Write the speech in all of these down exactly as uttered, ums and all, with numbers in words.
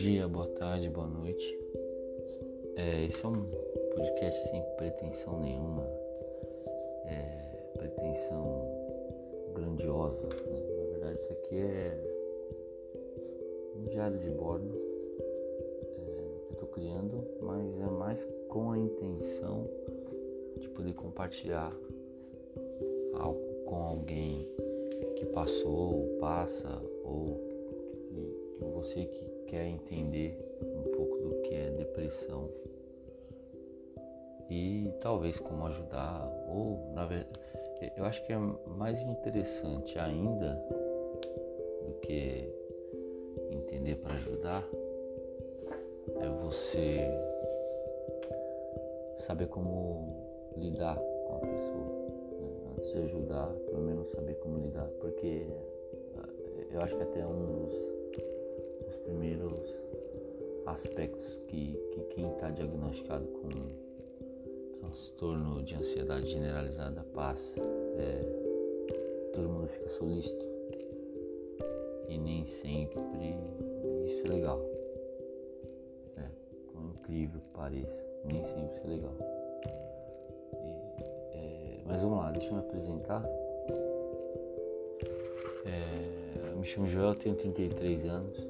dia, boa tarde, boa noite. É, esse é um podcast sem pretensão nenhuma, é, pretensão grandiosa, né? Na verdade, isso aqui é um diário de bordo é, que eu estou criando, mas é mais com a intenção de poder compartilhar algo com alguém que passou, passa, ou que, que você que quer entender um pouco do que é depressão e talvez como ajudar, ou na verdade eu acho que é mais interessante ainda do que entender para ajudar é você saber como lidar com a pessoa, né? Antes de ajudar, pelo menos saber como lidar, porque eu acho que até um dos, dos primeiros aspectos que, que quem está diagnosticado com transtorno de ansiedade generalizada passa, é, todo mundo fica solícito e nem sempre isso é legal, é, por incrível que pareça, nem sempre isso é legal. Mas vamos lá, deixa eu me apresentar. É, eu me chamo Joel, tenho trinta e três anos,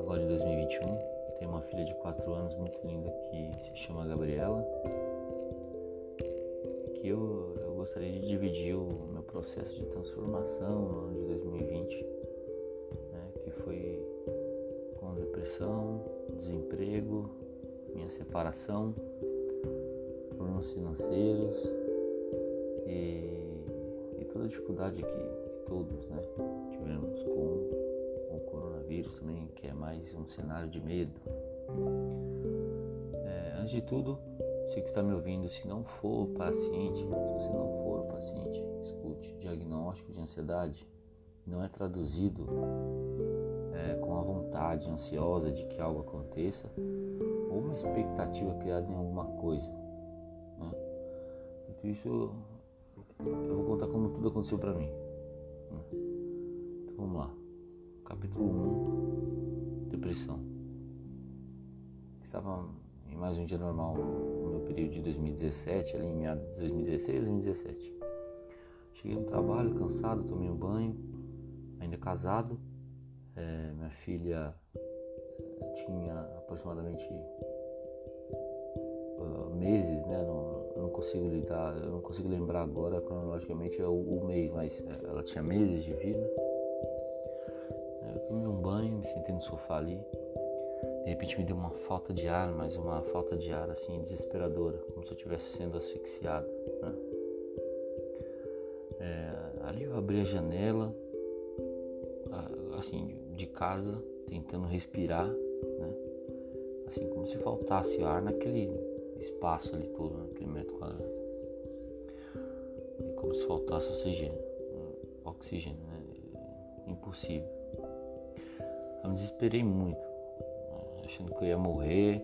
agora de dois mil e vinte e um. Tenho uma filha de quatro anos muito linda que se chama Gabriela. Que eu, eu gostaria de dividir o meu processo de transformação no ano de dois mil e vinte, né, que foi com depressão, desemprego, minha separação, problemas financeiros. E, e toda a dificuldade que, que todos, né, tivemos com, com o coronavírus também, que é mais um cenário de medo. É, antes de tudo, você que está me ouvindo, se não for paciente, se você não for paciente, escute, diagnóstico de ansiedade não é traduzido é, com a vontade ansiosa de que algo aconteça ou uma expectativa criada em alguma coisa, né? Então, isso... eu vou contar como tudo aconteceu pra mim. Então vamos lá. Capítulo um. Depressão. Estava em mais um dia normal no meu período de dois mil e dezessete, ali em meados de dois mil e dezesseis, dois mil e dezessete. Cheguei no trabalho, cansado, tomei um banho, ainda casado. É, minha filha tinha aproximadamente uh, meses, né? No, Eu não consigo lidar, eu não consigo lembrar agora, cronologicamente é o, o mês, mas ela tinha meses de vida. Eu tomei um banho, me sentei no sofá ali. De repente me deu uma falta de ar, mas uma falta de ar assim desesperadora, como se eu estivesse sendo asfixiado, né? É, ali eu abri a janela, assim, de casa, tentando respirar, né? Assim, como se faltasse ar naquele espaço ali todo, naquele metro quadrado, e como se faltasse oxigênio, oxigênio, né? Impossível. Eu me desesperei muito, achando que eu ia morrer,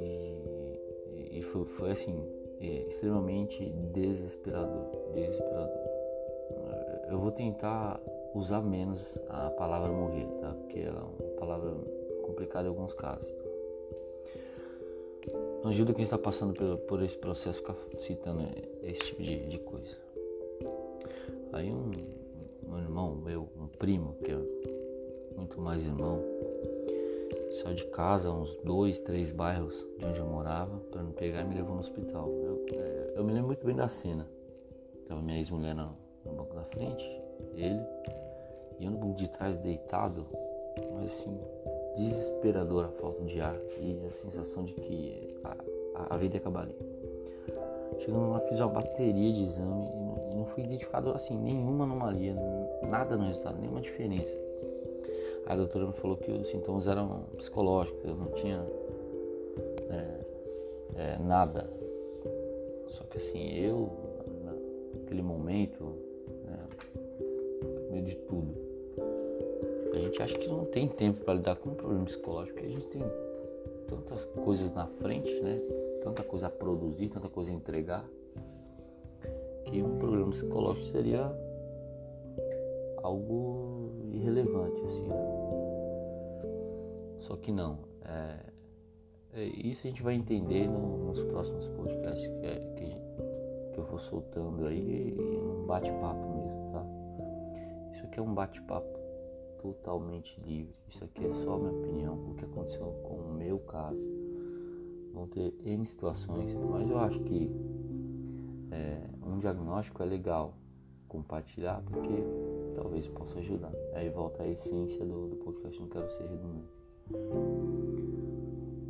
e, e foi, foi assim, extremamente desesperador, desesperador. Eu vou tentar usar menos a palavra morrer, tá? Porque ela é uma palavra complicada em alguns casos. Não ajuda quem está passando por, por esse processo ficar citando esse tipo de, de coisa. Aí um, um irmão meu, um primo, que é muito mais irmão, saiu de casa uns dois, três bairros de onde eu morava para me pegar e me levou no hospital. Eu, eu me lembro muito bem da cena. Tava minha ex-mulher no, no banco da frente, ele, e eu no banco de trás deitado, mas assim... desesperadora a falta de ar e a sensação de que a, a, a vida acabaria. Chegando lá, fiz uma bateria de exame e não, e não fui identificado assim, nenhuma anomalia, nada no resultado, nenhuma diferença. A doutora me falou que os sintomas eram psicológicos, eu não tinha é, é, nada. Só que assim, eu, naquele momento, né, meio de tudo. A gente acha que não tem tempo para lidar com um problema psicológico, porque a gente tem tantas coisas na frente, né? Tanta coisa a produzir, tanta coisa a entregar, que um problema psicológico seria algo irrelevante, assim, né? Só que não. É, isso a gente vai entender no, nos próximos podcasts que, é, que, que eu vou soltando aí, um bate-papo mesmo, tá? Isso aqui é um bate-papo totalmente livre. Isso aqui é só a minha opinião, o que aconteceu com o meu caso. Vão ter N situações, mas eu acho que é, um diagnóstico é legal compartilhar, porque talvez possa ajudar. Aí volta a essência do, do podcast, não quero ser redundante.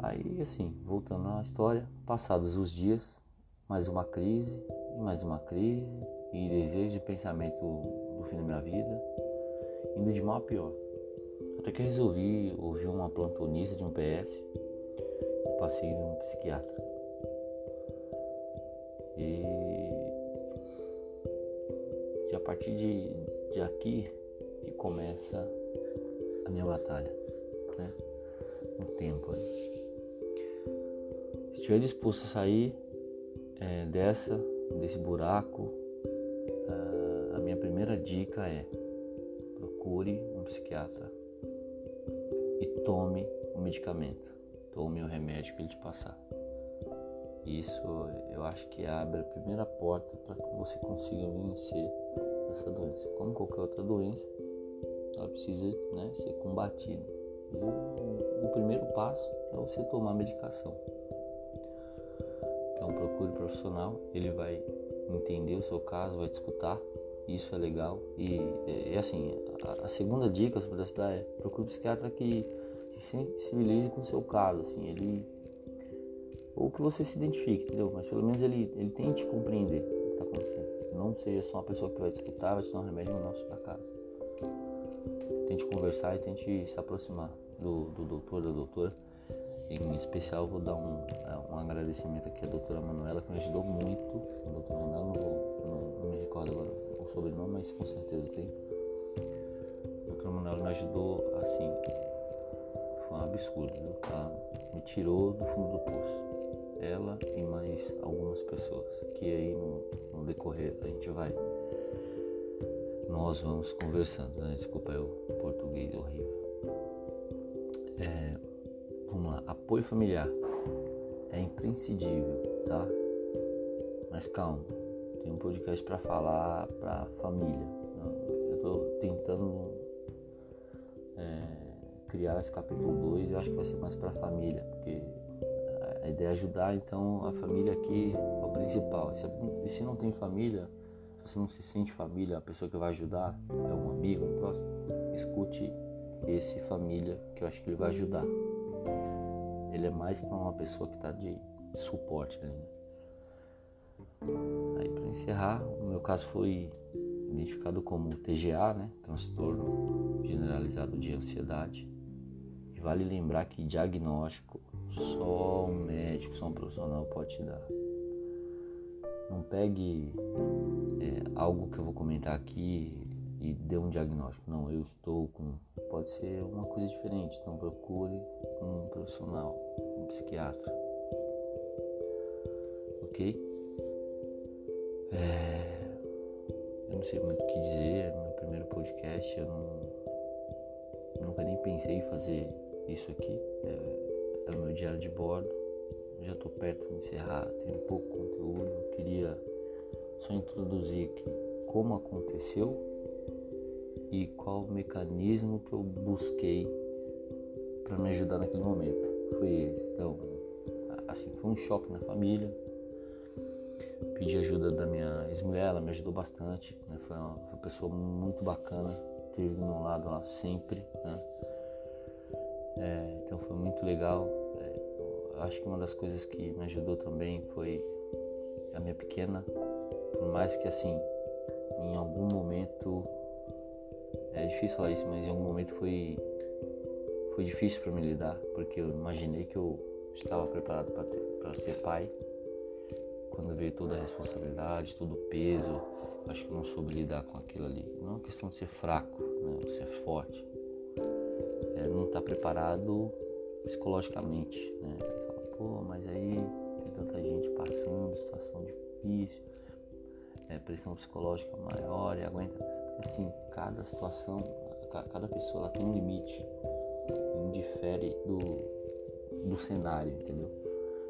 Aí, assim, voltando à história, passados os dias, mais uma crise, e mais uma crise, e desejo e pensamento do, do fim da minha vida, indo de mal a pior. Até que eu resolvi ouvir uma plantonista de um P S e passei num psiquiatra. E, e a partir de, de aqui que começa a minha batalha, né? Um tempo aí. Se estiver disposto a sair é, dessa, desse buraco, a, a minha primeira dica é: procure um psiquiatra e tome o medicamento, tome o remédio que ele te passar. Isso eu acho que abre a primeira porta para que você consiga vencer essa doença. Como qualquer outra doença, ela precisa, né, ser combatida. E o primeiro passo é você tomar medicação. Então procure um profissional, ele vai entender o seu caso, vai te escutar, isso é legal. E é assim, a, a segunda dica que eu pudesse dar é: procure um psiquiatra que se sensibilize com o seu caso, assim, ele, ou que você se identifique, entendeu? Mas pelo menos ele, ele tente compreender o que está acontecendo. Não seja só uma pessoa que vai te escutar, vai te dar um remédio no nosso da casa. Tente conversar e tente se aproximar do, do doutor, da doutora. Em especial, vou dar um, um agradecimento aqui à doutora Manuela, que me ajudou muito. A doutora Manuela, não, vou, não, não me recordo agora o sobrenome, mas com certeza tem. A doutora Manuela me ajudou, assim, foi um absurdo, viu? Ela me tirou do fundo do poço. Ela e mais algumas pessoas, que aí no, no decorrer a gente vai... Nós vamos conversando, né? Desculpa, eu português horrível. É, vamos lá, apoio familiar é imprescindível, tá? Mas calma, tem um podcast pra falar pra família. Eu tô tentando é, criar esse capítulo dois, eu acho que vai ser mais pra família, porque a ideia é ajudar, então a família aqui é o principal. E se não tem família... Você não se sente família, a pessoa que vai ajudar é um amigo, um próximo. Escute esse família, que eu acho que ele vai ajudar. Ele é mais para uma pessoa que está de suporte ali, né? Aí, para encerrar, o meu caso foi identificado como T G A, né? Transtorno Generalizado de Ansiedade. E vale lembrar que diagnóstico só um médico, só um profissional pode te dar. Não pegue é, algo que eu vou comentar aqui e dê um diagnóstico. Não, eu estou com... Pode ser uma coisa diferente. Então procure um profissional, um psiquiatra. Ok? É... Eu não sei muito o que dizer. É meu primeiro podcast. Eu não... nunca nem pensei em fazer isso aqui. É, é o meu diário de bordo. Já estou perto de encerrar, tem pouco conteúdo, eu queria só introduzir aqui como aconteceu e qual o mecanismo que eu busquei para me ajudar naquele momento. Foi esse. Então, assim, foi um choque na família, pedi ajuda da minha ex-mulher, ela me ajudou bastante, né? Foi uma, uma pessoa muito bacana, esteve do meu lado lá sempre, né? É, então foi muito legal. Acho que uma das coisas que me ajudou também foi a minha pequena, por mais que assim, em algum momento, é difícil falar isso, mas em algum momento foi, foi difícil para me lidar, porque eu imaginei que eu estava preparado para ser pai, quando veio toda a responsabilidade, todo o peso, acho que eu não soube lidar com aquilo ali. Não é uma questão de ser fraco, né, de ser forte, é não estar preparado psicologicamente, né? Fala, pô, mas aí tem tanta gente passando situação difícil, é, pressão psicológica maior e aguenta. Assim, cada situação, cada pessoa ela tem um limite. indifere do, do cenário, entendeu?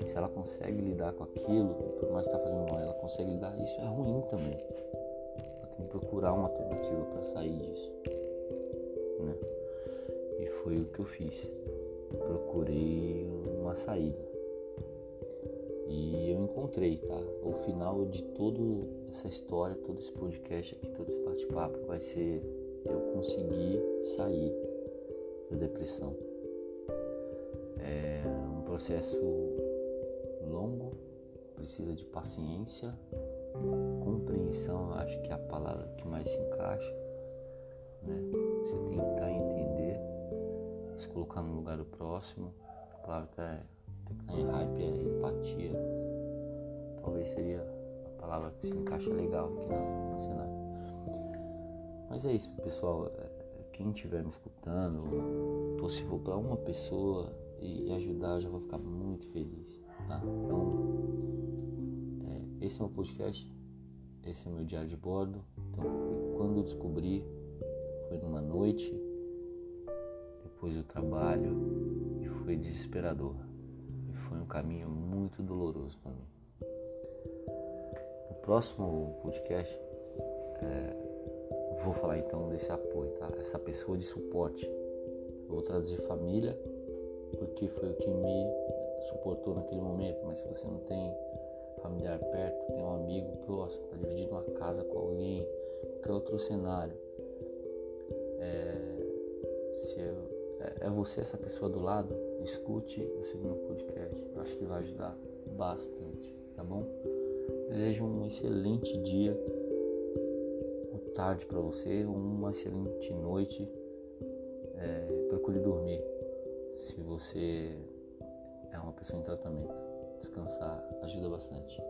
Se ela consegue lidar com aquilo, por mais que está fazendo mal, ela consegue lidar, isso é ruim também. Ela tem que procurar uma alternativa para sair disso, né? E foi o que eu fiz. Procurei uma saída. E eu encontrei, tá? O final de toda essa história, todo esse podcast aqui, todo esse bate-papo vai ser eu conseguir sair da depressão. É um processo longo, precisa de paciência, compreensão, eu acho que é a palavra que mais se encaixa, né? Você tentar entender, se colocar no lugar do próximo, claro que é... Em hype é empatia. Talvez seria a palavra que se encaixa legal aqui no cenário. Mas é isso, pessoal. Quem estiver me escutando, pô, se for para uma pessoa e ajudar, eu já vou ficar muito feliz, tá? Então, é, esse é o meu podcast, esse é o meu diário de bordo. Então, quando eu descobri, foi numa noite, depois do trabalho, e foi desesperador. Foi um caminho muito doloroso para mim. No próximo podcast, é, vou falar então desse apoio, tá? Essa pessoa de suporte. Eu vou traduzir família, porque foi o que me suportou naquele momento. Mas se você não tem familiar perto, tem um amigo próximo, tá dividindo uma casa com alguém, qualquer outro cenário, é, se eu, é você essa pessoa do lado, escute o segundo podcast, eu acho que vai ajudar bastante, tá bom? Desejo um excelente dia, ou tarde pra você, uma excelente noite, é, procure dormir, se você é uma pessoa em tratamento, descansar ajuda bastante.